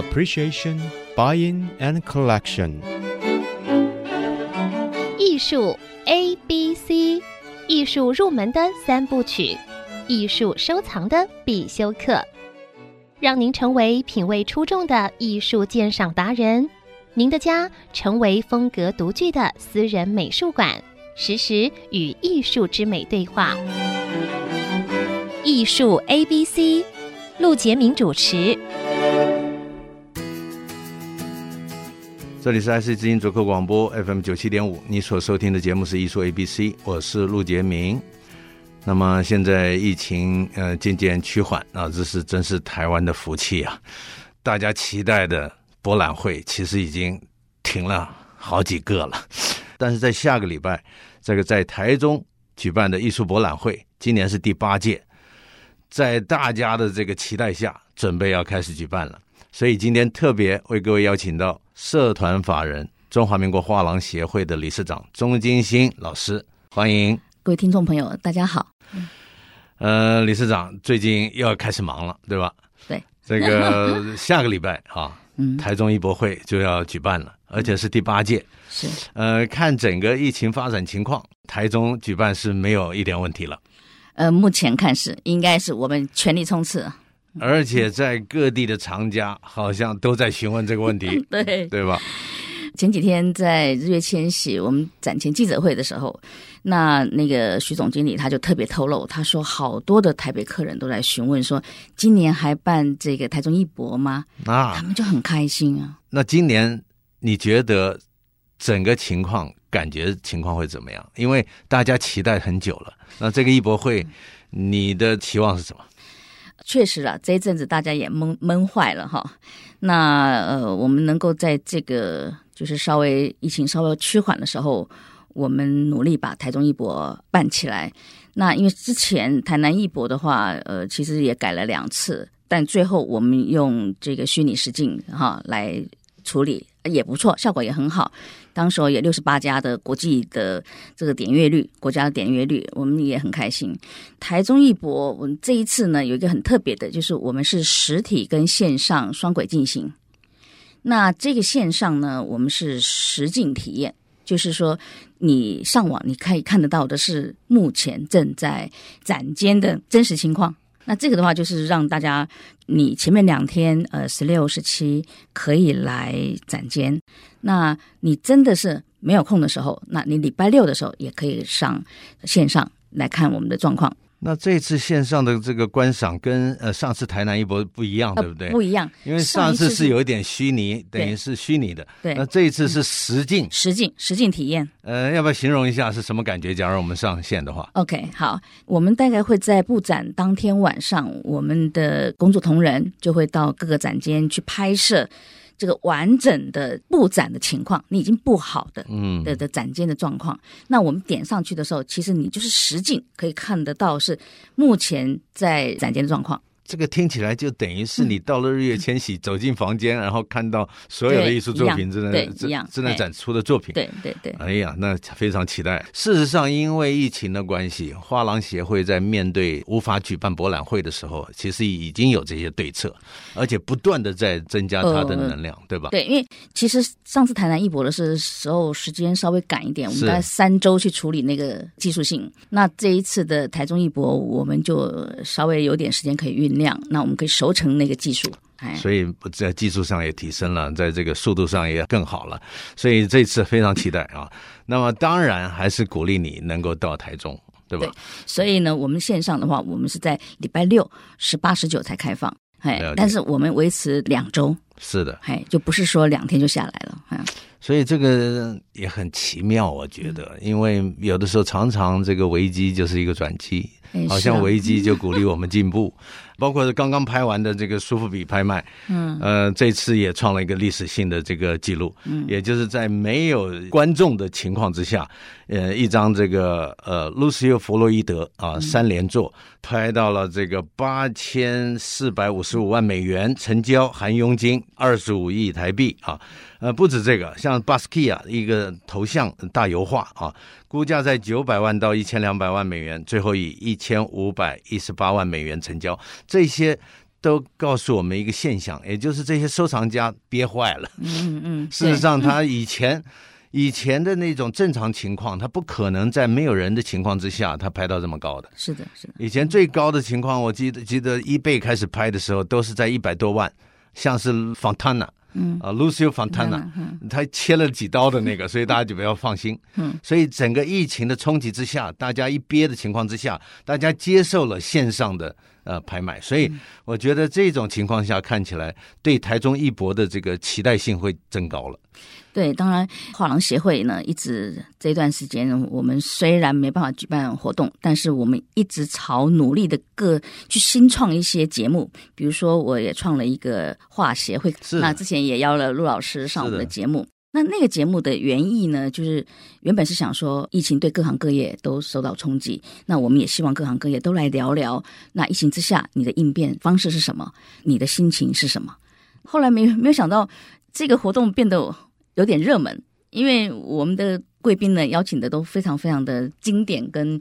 Appreciation, Buying and Collection. 艺术 ABC， 艺术入门的三部曲，艺术收藏的必修课，让您成为品味出众的艺术鉴赏达人，您的家成为风格独具的私人美术馆，实时与艺术之美对话。艺术 ABC， 陆杰明主持。这里是 IC 之音主客广播 FM 97.5，你所收听的节目是艺术 ABC， 我是陆杰明。那么现在疫情渐渐趋缓啊，这是真是台湾的福气啊！大家期待的博览会其实已经停了好几个了，但是在下个礼拜，这个在台中举办的艺术博览会，今年是第8届，在大家的这个期待下，准备要开始举办了。所以今天特别为各位邀请到社团法人中华民国画廊协会的理事长钟金星老师，欢迎。各位听众朋友大家好。理事长最近又要开始忙了对吧？对，这个下个礼拜啊，台中艺博会就要举办了，而且是第8届。是，看整个疫情发展情况，台中举办是没有一点问题了。目前看是应该是我们全力冲刺，而且在各地的藏家好像都在询问这个问题，对吧？前几天在日月千禧我们展前记者会的时候，那个徐总经理他就特别透露，他说好多的台北客人都来询问说，今年还办这个台中艺博吗？他们就很开心啊。那今年你觉得整个情况情况会怎么样？因为大家期待很久了，那这个艺博会你的期望是什么？确实了，这一阵子大家也闷坏了哈。那我们能够在这个就是疫情稍微趋缓的时候，我们努力把台中艺博办起来。那因为之前台南艺博的话，其实也改了2次，但最后我们用这个虚拟实境哈来处理，也不错，效果也很好。当时也68家的国际的这个国家的点阅率，我们也很开心。台中艺博我们这一次呢有一个很特别的，就是我们是实体跟线上双轨进行。那这个线上呢，我们是实景体验，就是说你上网你可以看得到的是目前正在展间的真实情况。那这个的话就是让大家你前面2天16、17可以来展间，那你真的是没有空的时候，那你礼拜6的时候也可以上线上来看我们的状况。那这次线上的这个观赏跟上次台南艺博不一样，对不对？不一样，因为上次是有一点虚拟，等于是虚拟的。对，那这一次是实境体验。要不要形容一下是什么感觉？假如我们上线的话 ，OK， 好，我们大概会在布展当天晚上，我们的工作同仁就会到各个展间去拍摄这个完整的布展的情况，你已经布好的的展间的状况。那我们点上去的时候，其实你就是实景可以看得到是目前在展间的状况。这个听起来就等于是你到了日月千禧，走进房间，然后看到所有的艺术作品正在展出的作品。对。哎呀，那非常期待。事实上，因为疫情的关系，画廊协会在面对无法举办博览会的时候，其实已经有这些对策，而且不断的在增加它的能量，对吧？对，因为其实上次台南艺博的时候时间稍微赶一点，我们大概3周去处理那个技术性。那这一次的台中艺博，我们就稍微有点时间可以酝酿，那我们可以熟成那个技术，所以在技术上也提升了，在这个速度上也更好了，所以这次非常期待啊。那么当然还是鼓励你能够到台中，对吧？对，所以呢我们线上的话，我们是在礼拜618、19才开放，但是我们维持2周。是的，就不是说2天就下来了，所以这个也很奇妙，我觉得，因为有的时候常常这个危机就是一个转机，好像危机就鼓励我们进步。包括刚刚拍完的这个苏富比拍卖，这次也创了一个历史性的这个记录，也就是在没有观众的情况之下，一张这个Lucio 弗洛伊德啊3连作拍到了这个84,550,000美元成交，含佣金25亿台币啊。不止这个，像 Basquiat 一个头像大油画啊，估价在900万到1200万美元，最后以1518万美元成交。这些都告诉我们一个现象，也就是这些收藏家憋坏了。事实上他以前的那种正常情况，他不可能在没有人的情况之下他拍到这么高的。是的是的，以前最高的情况我记得eBay开始拍的时候都是在100多万，像是 Fontana，Lucio Fontana，他切了几刀的那个，所以大家就不要放心。所以整个疫情的冲击之下，大家一憋的情况之下，大家接受了线上的拍卖，所以我觉得这种情况下看起来对台中艺博的这个期待性会增高了。对，当然画廊协会呢，一直这段时间我们虽然没办法举办活动，但是我们一直朝努力的去新创一些节目，比如说我也创了一个画协会，那之前也邀了陆老师上我们的节目。那个节目的原意呢，就是原本是想说疫情对各行各业都受到冲击，那我们也希望各行各业都来聊聊，那疫情之下你的应变方式是什么，你的心情是什么。后来没有想到这个活动变得有点热门，因为我们的贵宾呢邀请的都非常非常的经典跟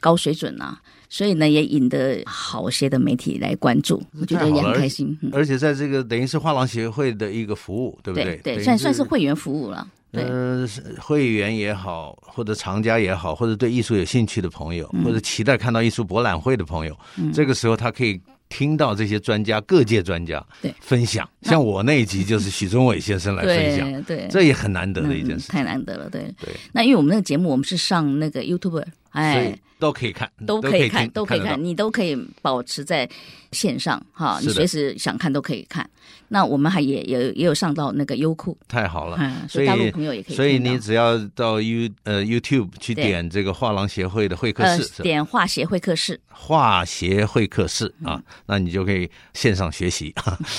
高水准啊，所以呢也引得好些的媒体来关注，我觉得也很开心。而且在这个等于是画廊协会的一个服务，对不对？对，算是会员服务了。对，会员也好，或者藏家也好，或者对艺术有兴趣的朋友，或者期待看到艺术博览会的朋友，这个时候他可以听到这些专家，各界专家分享，像我那一集就是许宗伟先生来分享，对，这也很难得的一件事情，太难得了。对，那因为我们那个节目我们是上那个 YouTube， 哎，都可以看，都可以看，你都可以保持在线上哈，你随时想看都可以看。那我们也有上到那个优酷，太好了，所以大陆朋友也可以看到。所以你只要到 YouTube 去点这个画廊协会的会客室，点画协会客室，画协会客室啊，那你就可以线上学习，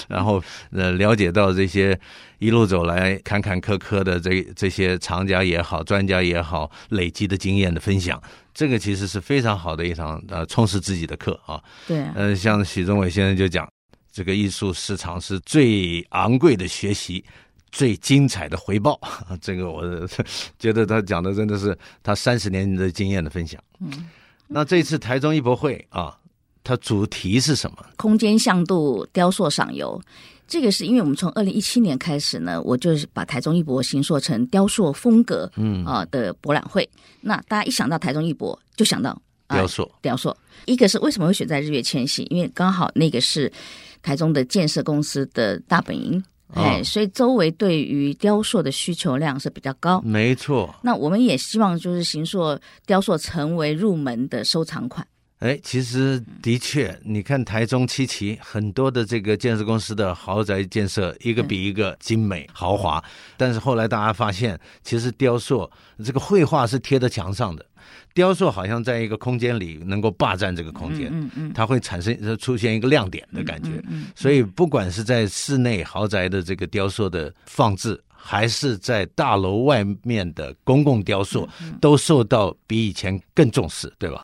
然后了解到这些一路走来坎坎坷坷的这些藏家也好，专家也好，累积的经验的分享。这个其实是非常好的一堂充实自己的课啊。对啊，像许宗伟先生就讲，这个艺术市场是最昂贵的学习，最精彩的回报。这个我觉得他讲的真的是他30年的经验的分享。那这次台中艺博会啊，它主题是什么？空间向度，雕塑赏游。这个是因为我们从2017年开始呢，我就是把台中艺博形塑成雕塑风格的博览会。那大家一想到台中艺博就想到雕塑。一个是为什么会选在日月迁徙，因为刚好那个是台中的建设公司的大本营，所以周围对于雕塑的需求量是比较高。没错。那我们也希望就是形塑雕塑成为入门的收藏款。其实的确，你看台中七期很多的这个建设公司的豪宅建设，一个比一个精美豪华，但是后来大家发现，其实雕塑这个绘画是贴在墙上的，雕塑好像在一个空间里能够霸占这个空间，它会出现一个亮点的感觉。所以不管是在室内豪宅的这个雕塑的放置，还是在大楼外面的公共雕塑，都受到比以前更重视，对吧？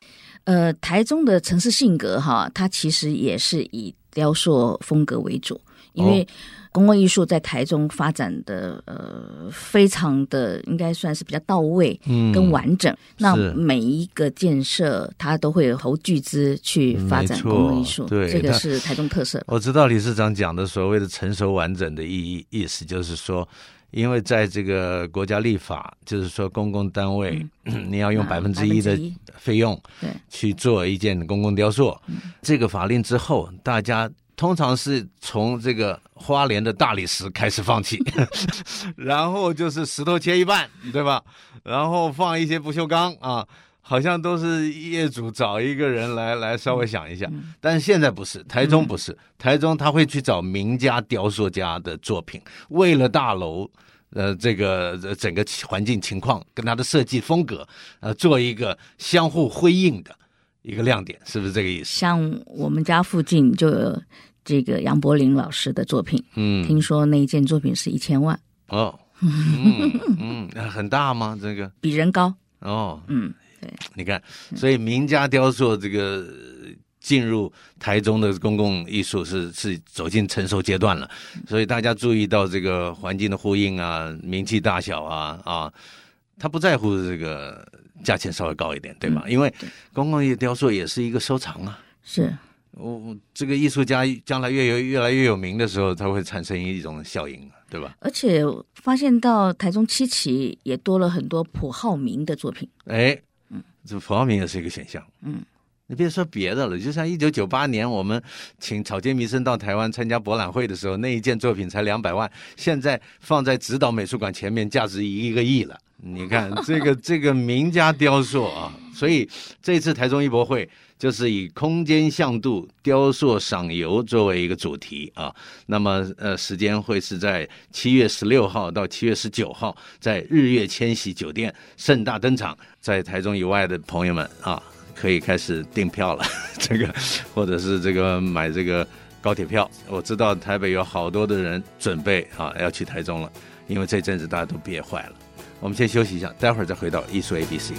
台中的城市性格哈，它其实也是以雕塑风格为主，因为公共艺术在台中发展的非常的应该算是比较到位跟完整。那每一个建设它都会投巨资去发展公共艺术，对，这个是台中特色。我知道理事长讲的所谓的成熟完整的意思就是说，因为在这个国家立法，就是说公共单位你要用1%的费用去做一件公共雕塑，这个法令之后，大家通常是从这个花莲的大理石开始放弃，然后就是石头切一半，对吧？然后放一些不锈钢啊，好像都是业主找一个人来稍微想一下，但是现在不是，台中不是，台中他会去找名家雕塑家的作品，为了大楼这个整个环境情况跟他的设计风格做一个相互辉映的一个亮点，是不是这个意思？像我们家附近就有这个杨柏林老师的作品，听说那一件作品是1000万哦，很大吗？这个比人高哦，你看，所以名家雕塑这个进入台中的公共艺术是走进成熟阶段了，所以大家注意到这个环境的呼应啊，名气大小啊，他不在乎这个价钱稍微高一点，对吧？因为公共艺术雕塑也是一个收藏啊，是。这个艺术家将来越来越有名的时候，它会产生一种效应，对吧？而且发现到台中七期也多了很多蒲浩明的作品。哎，这蒲浩明也是一个选项。嗯，你别说别的了，就像1998年我们请草间弥生到台湾参加博览会的时候，那一件作品才200万，现在放在直岛美术馆前面，价值1个亿了。你看这个名家雕塑啊，所以这次台中艺博会就是以空间向度雕塑赏游作为一个主题啊。那么时间会是在7月16号到7月19号，在日月千禧酒店盛大登场。在台中以外的朋友们啊，可以开始订票了，这个或者是这个买这个高铁票。我知道台北有好多的人准备啊要去台中了，因为这阵子大家都憋坏了。我们先休息一下，待会儿再回到艺术 ABC。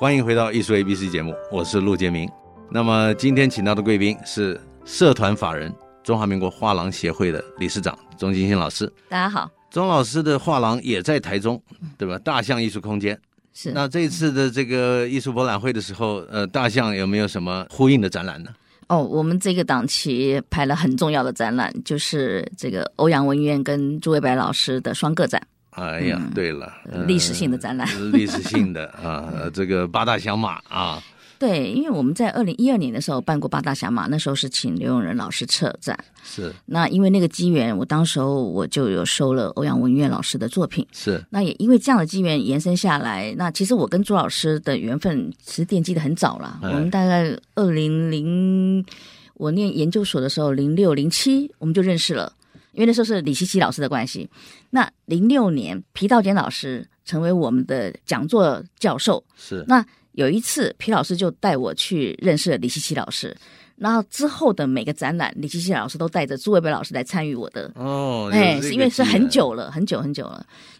欢迎回到艺术 ABC 节目，我是陆杰明。那么今天请到的贵宾是社团法人中华民国画廊协会的理事长钟金星老师。大家好。钟老师的画廊也在台中，对吧？大象艺术空间。是。那这次的这个艺术博览会的时候，大象有没有什么呼应的展览呢？哦，我们这个档期排了很重要的展览，就是这个欧阳文渊跟朱维白老师的双个展。哎呀，对了，历史性的展览，历史性的啊，这个八大响马啊，对，因为我们在2012年的时候办过八大响马，那时候是请刘永仁老师策展，是。那因为那个机缘，我当时候我就有收了欧阳文渊老师的作品，是。那也因为这样的机缘延伸下来，那其实我跟朱老师的缘分其实奠基的很早了，我们大概我念研究所的时候，06、07我们就认识了。因为那时候是李希希老师的关系，那06年皮道简老师成为我们的讲座教授，是。那有一次皮老师就带我去认识了李希希老师，然后之后的每个展览，李希希老师都带着朱维白老师来参与我的。哦，哎，是因为是很久了。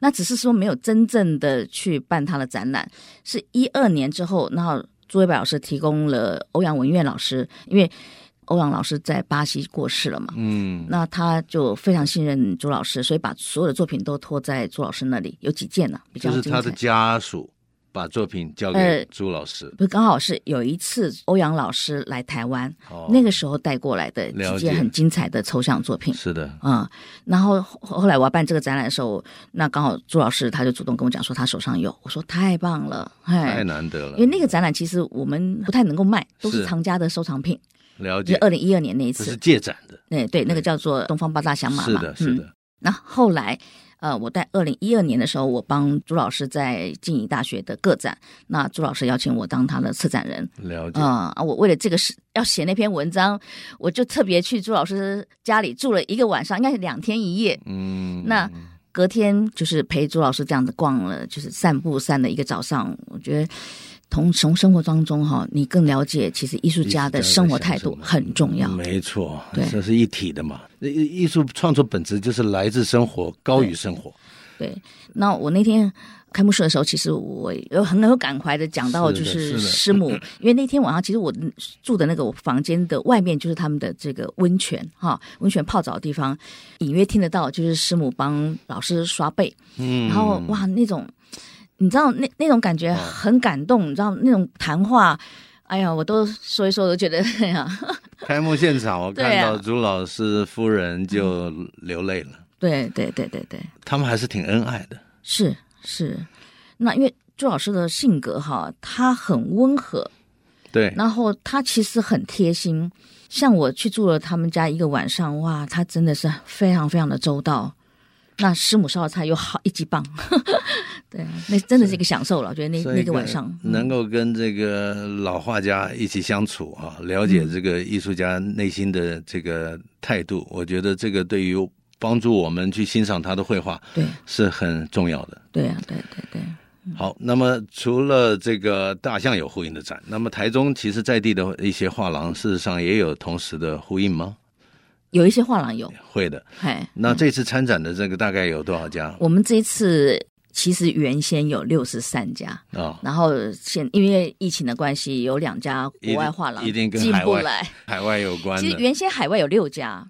那只是说没有真正的去办他的展览，是12年之后，然后朱维白老师提供了欧阳文渊老师，因为欧阳老师在巴西过世了嘛，嗯，那他就非常信任朱老师，所以把所有的作品都托在朱老师那里，有几件呢，比较精彩。就是他的家属把作品交给朱老师，不，刚好是有一次欧阳老师来台湾，哦，那个时候带过来的几件很精彩的抽象作品。是的，嗯。然后后来我要办这个展览的时候，那刚好朱老师他就主动跟我讲说他手上有，我说太棒了，太难得了。因为那个展览其实我们不太能够卖，都是藏家的收藏品。了解，2012年那一次是借展的，对，那个叫做东方八大响马嘛，是的。那后来，我在2012年的时候，我帮朱老师在静宜大学的个展，那朱老师邀请我当他的策展人，了解啊。我为了这个事要写那篇文章，我就特别去朱老师家里住了一个晚上，应该是2天1夜，嗯，那。隔天就是陪朱老师这样子逛了，就是散步了一个早上。我觉得从生活当中哈，你更了解其实艺术家的生活态度很重要。没错，这是一体的嘛。艺术创作本质就是来自生活，高于生活。对，那我那天开幕式的时候，其实我有很有感怀的讲到就是师母，因为那天晚上其实我住的那个房间的外面就是他们的这个温泉哈，温泉泡澡的地方，隐约听得到就是师母帮老师刷背，嗯，然后哇那种，你知道那种感觉很感动，你知道那种谈话。哎呀，我都说一说都觉得哎呀。开幕现场我看到朱老师夫人就流泪了。对，他们还是挺恩爱的。是，那因为朱老师的性格哈，他很温和，对，然后他其实很贴心。像我去住了他们家一个晚上，哇，他真的是非常非常的周到。那师母烧的菜又好一级棒，对，那真的是一个享受了。我觉得那个晚上能够跟这个老画家一起相处啊，了解这个艺术家内心的这个态度，我觉得这个对于帮助我们去欣赏他的绘画，对，是很重要的。对。好，那么除了这个大象有呼应的展，那么台中其实在地的一些画廊，事实上也有同时的呼应吗？有一些画廊有会的。那这次参展的这个大概有多少家？我们这次其实原先有63家、哦、然后因为疫情的关系，有2家国外画廊一定跟海外有关的。其实原先海外有6家，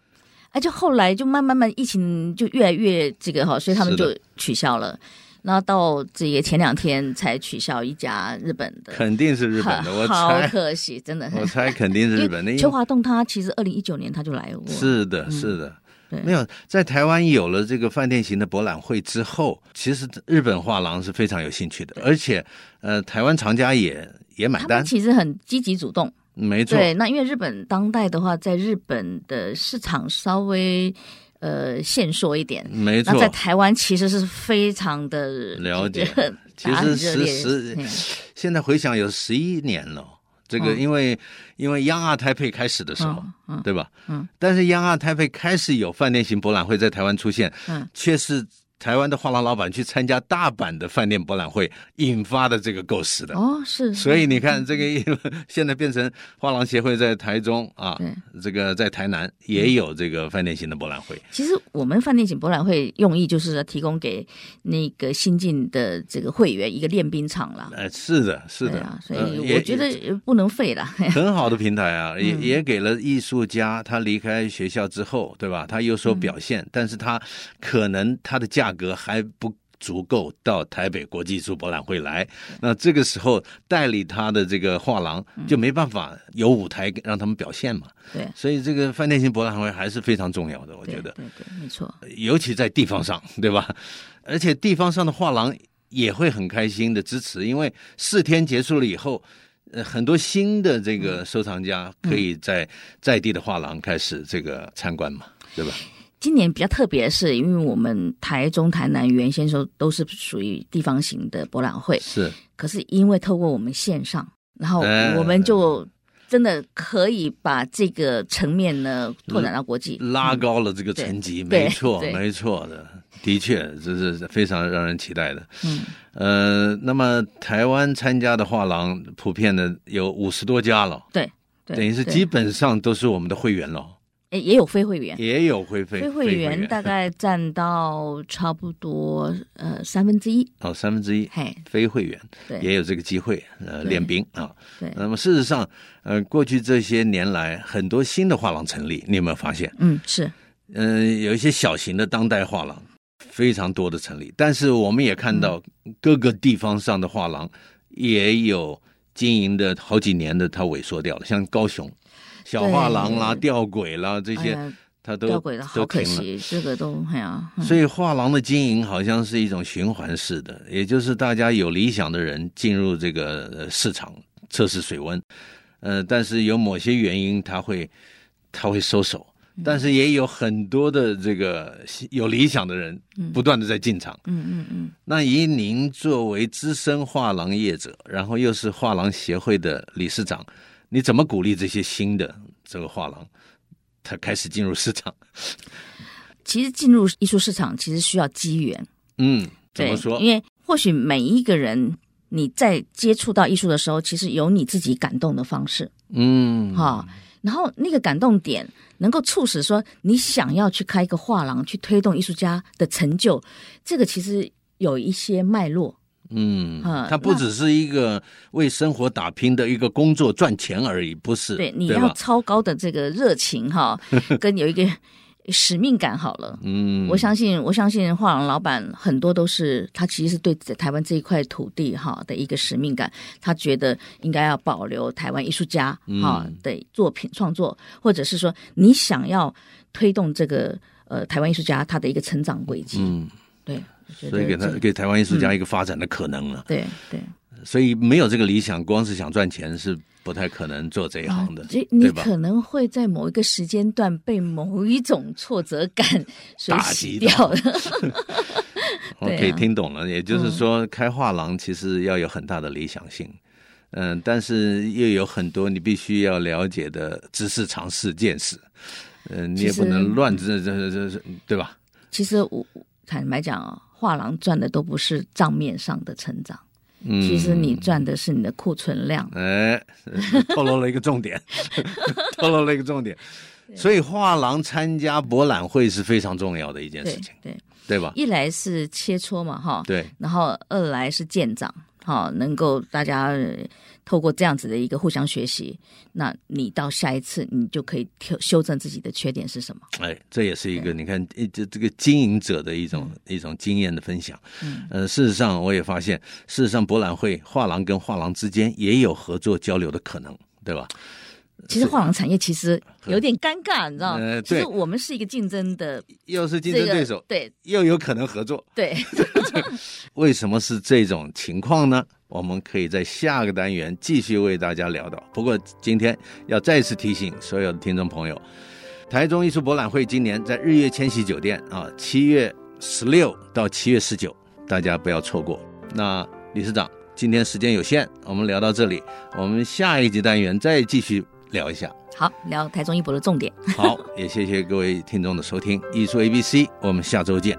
而且后来就慢慢疫情就越来越这个哈，所以他们就取消了。然后到这个前2天才取消一家日本的，肯定是日本的，我猜好可惜，真的，我猜肯定是日本的。因为邱华栋他其实2019年他就来过，是的，是的。没有，在台湾有了这个饭店型的博览会之后，其实日本画廊是非常有兴趣的，而且台湾藏家也买单，他们其实很积极主动，没错。对，那因为日本当代的话，在日本的市场稍微。限缩一点，没错。那在台湾其实是非常的了解，其实现在回想有11年了。这个因为央亚台北开始的时候，对吧？但是央亚台北开始有饭店型博览会在台湾出现，却是台湾的画廊老板去参加大阪的饭店博览会引发的这个构思的。哦，是。所以你看，这个现在变成画廊协会在台中啊，这个在台南也有这个饭店型的博览会。其实我们饭店型博览会用意就是提供给那个新进的这个会员一个练兵场啦。是的，是的。啊、所以我觉得不能废啦。很好的平台啊，也给了艺术家，他离开学校之后，对吧？他有所表现，但是他可能他的价格还不足够到台北国际艺术博览会来，那这个时候代理他的这个画廊就没办法有舞台让他们表现嘛。对，所以这个饭店型博览会还是非常重要的，我觉得。对对，没错。尤其在地方上，对吧？而且地方上的画廊也会很开心的支持，因为4天结束了以后。很多新的这个收藏家可以在地的画廊开始这个参观嘛，对吧？今年比较特别的是，因为我们台中、台南原先说都是属于地方型的博览会，是。可是因为透过我们线上，然后我们就真的可以把这个层面呢拓展到国际，拉高了这个层级，没错，没错的。的确，这是非常让人期待的。那么台湾参加的画廊普遍的有50多家了，对，等于是基本上都是我们的会员了。也有非会员，也有非会员，大概占到差不多1/3。哦，1/3，非会员也有这个机会练兵啊。对，那么事实上，过去这些年来，很多新的画廊成立，你有没有发现？是，有一些小型的当代画廊。非常多的成立，但是我们也看到各个地方上的画廊也有经营的好几年的它萎缩掉了，像高雄小画廊啦、吊轨啦这些，它都吊轨的好可惜，这个都哎呀。所以画廊的经营好像是一种循环式的，也就是大家有理想的人进入这个市场测试水温，但是有某些原因它会收手。但是也有很多的这个有理想的人不断的在进场。那以您作为资深画廊业者，然后又是画廊协会的理事长，你怎么鼓励这些新的这个画廊他开始进入市场？其实进入艺术市场其实需要机缘。怎么说？因为或许每一个人你在接触到艺术的时候，其实有你自己感动的方式。然后那个感动点能够促使说你想要去开一个画廊去推动艺术家的成就，这个其实有一些脉络。它不只是一个为生活打拼的一个工作赚钱而已，不是。对，你要超高的这个热情哈，跟有一个使命感好了。我相信画廊老板很多都是他其实是对台湾这一块土地哈的一个使命感，他觉得应该要保留台湾艺术家哈的作品创作，或者是说你想要推动这个台湾艺术家他的一个成长轨迹。对，所以给台湾艺术家一个发展的可能了。对，所以没有这个理想，光是想赚钱是不太可能做这一行的，你可能会在某一个时间段被某一种挫折感所洗掉了。OK， 听懂了。也就是说，开画廊其实要有很大的理想性，但是又有很多你必须要了解的知识、常识、见识，你也不能乱这，对吧？其实我坦白讲啊，画廊赚的都不是账面上的成长。其实你赚的是你的库存量。透露了一个重点。所以画廊参加博览会是非常重要的一件事情，对吧？一来是切磋嘛，哈，对，然后二来是见长，好，能够大家透过这样子的一个互相学习，那你到下一次你就可以修正自己的缺点是什么。哎，这也是一个你看这个经营者的一种经验的分享。事实上我也发现，事实上博览会画廊跟画廊之间也有合作交流的可能，对吧？其实画廊产业其实有点尴尬，你知道吗？其实我们是一个竞争的，又是竞争对手，对，又有可能合作，对。为什么是这种情况呢？我们可以在下个单元继续为大家聊到。不过今天要再次提醒所有的听众朋友，台中艺术博览会今年在日月千禧酒店啊，7月16到7月19，大家不要错过。那理事长，今天时间有限，我们聊到这里，我们下一集单元再继续聊一下。好，聊台中艺博的重点。好，也谢谢各位听众的收听，艺术 ABC， 我们下周见。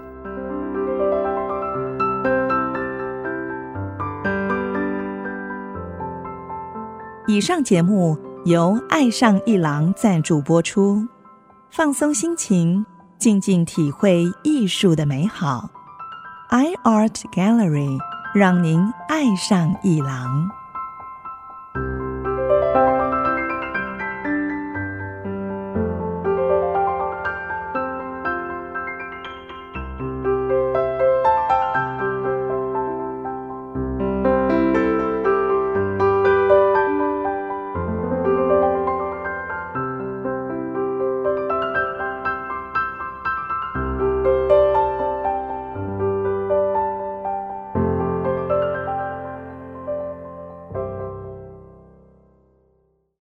以上节目由爱上一郎赞助播出，放松心情，静静体会艺术的美好。iArt Gallery 让您爱上一郎。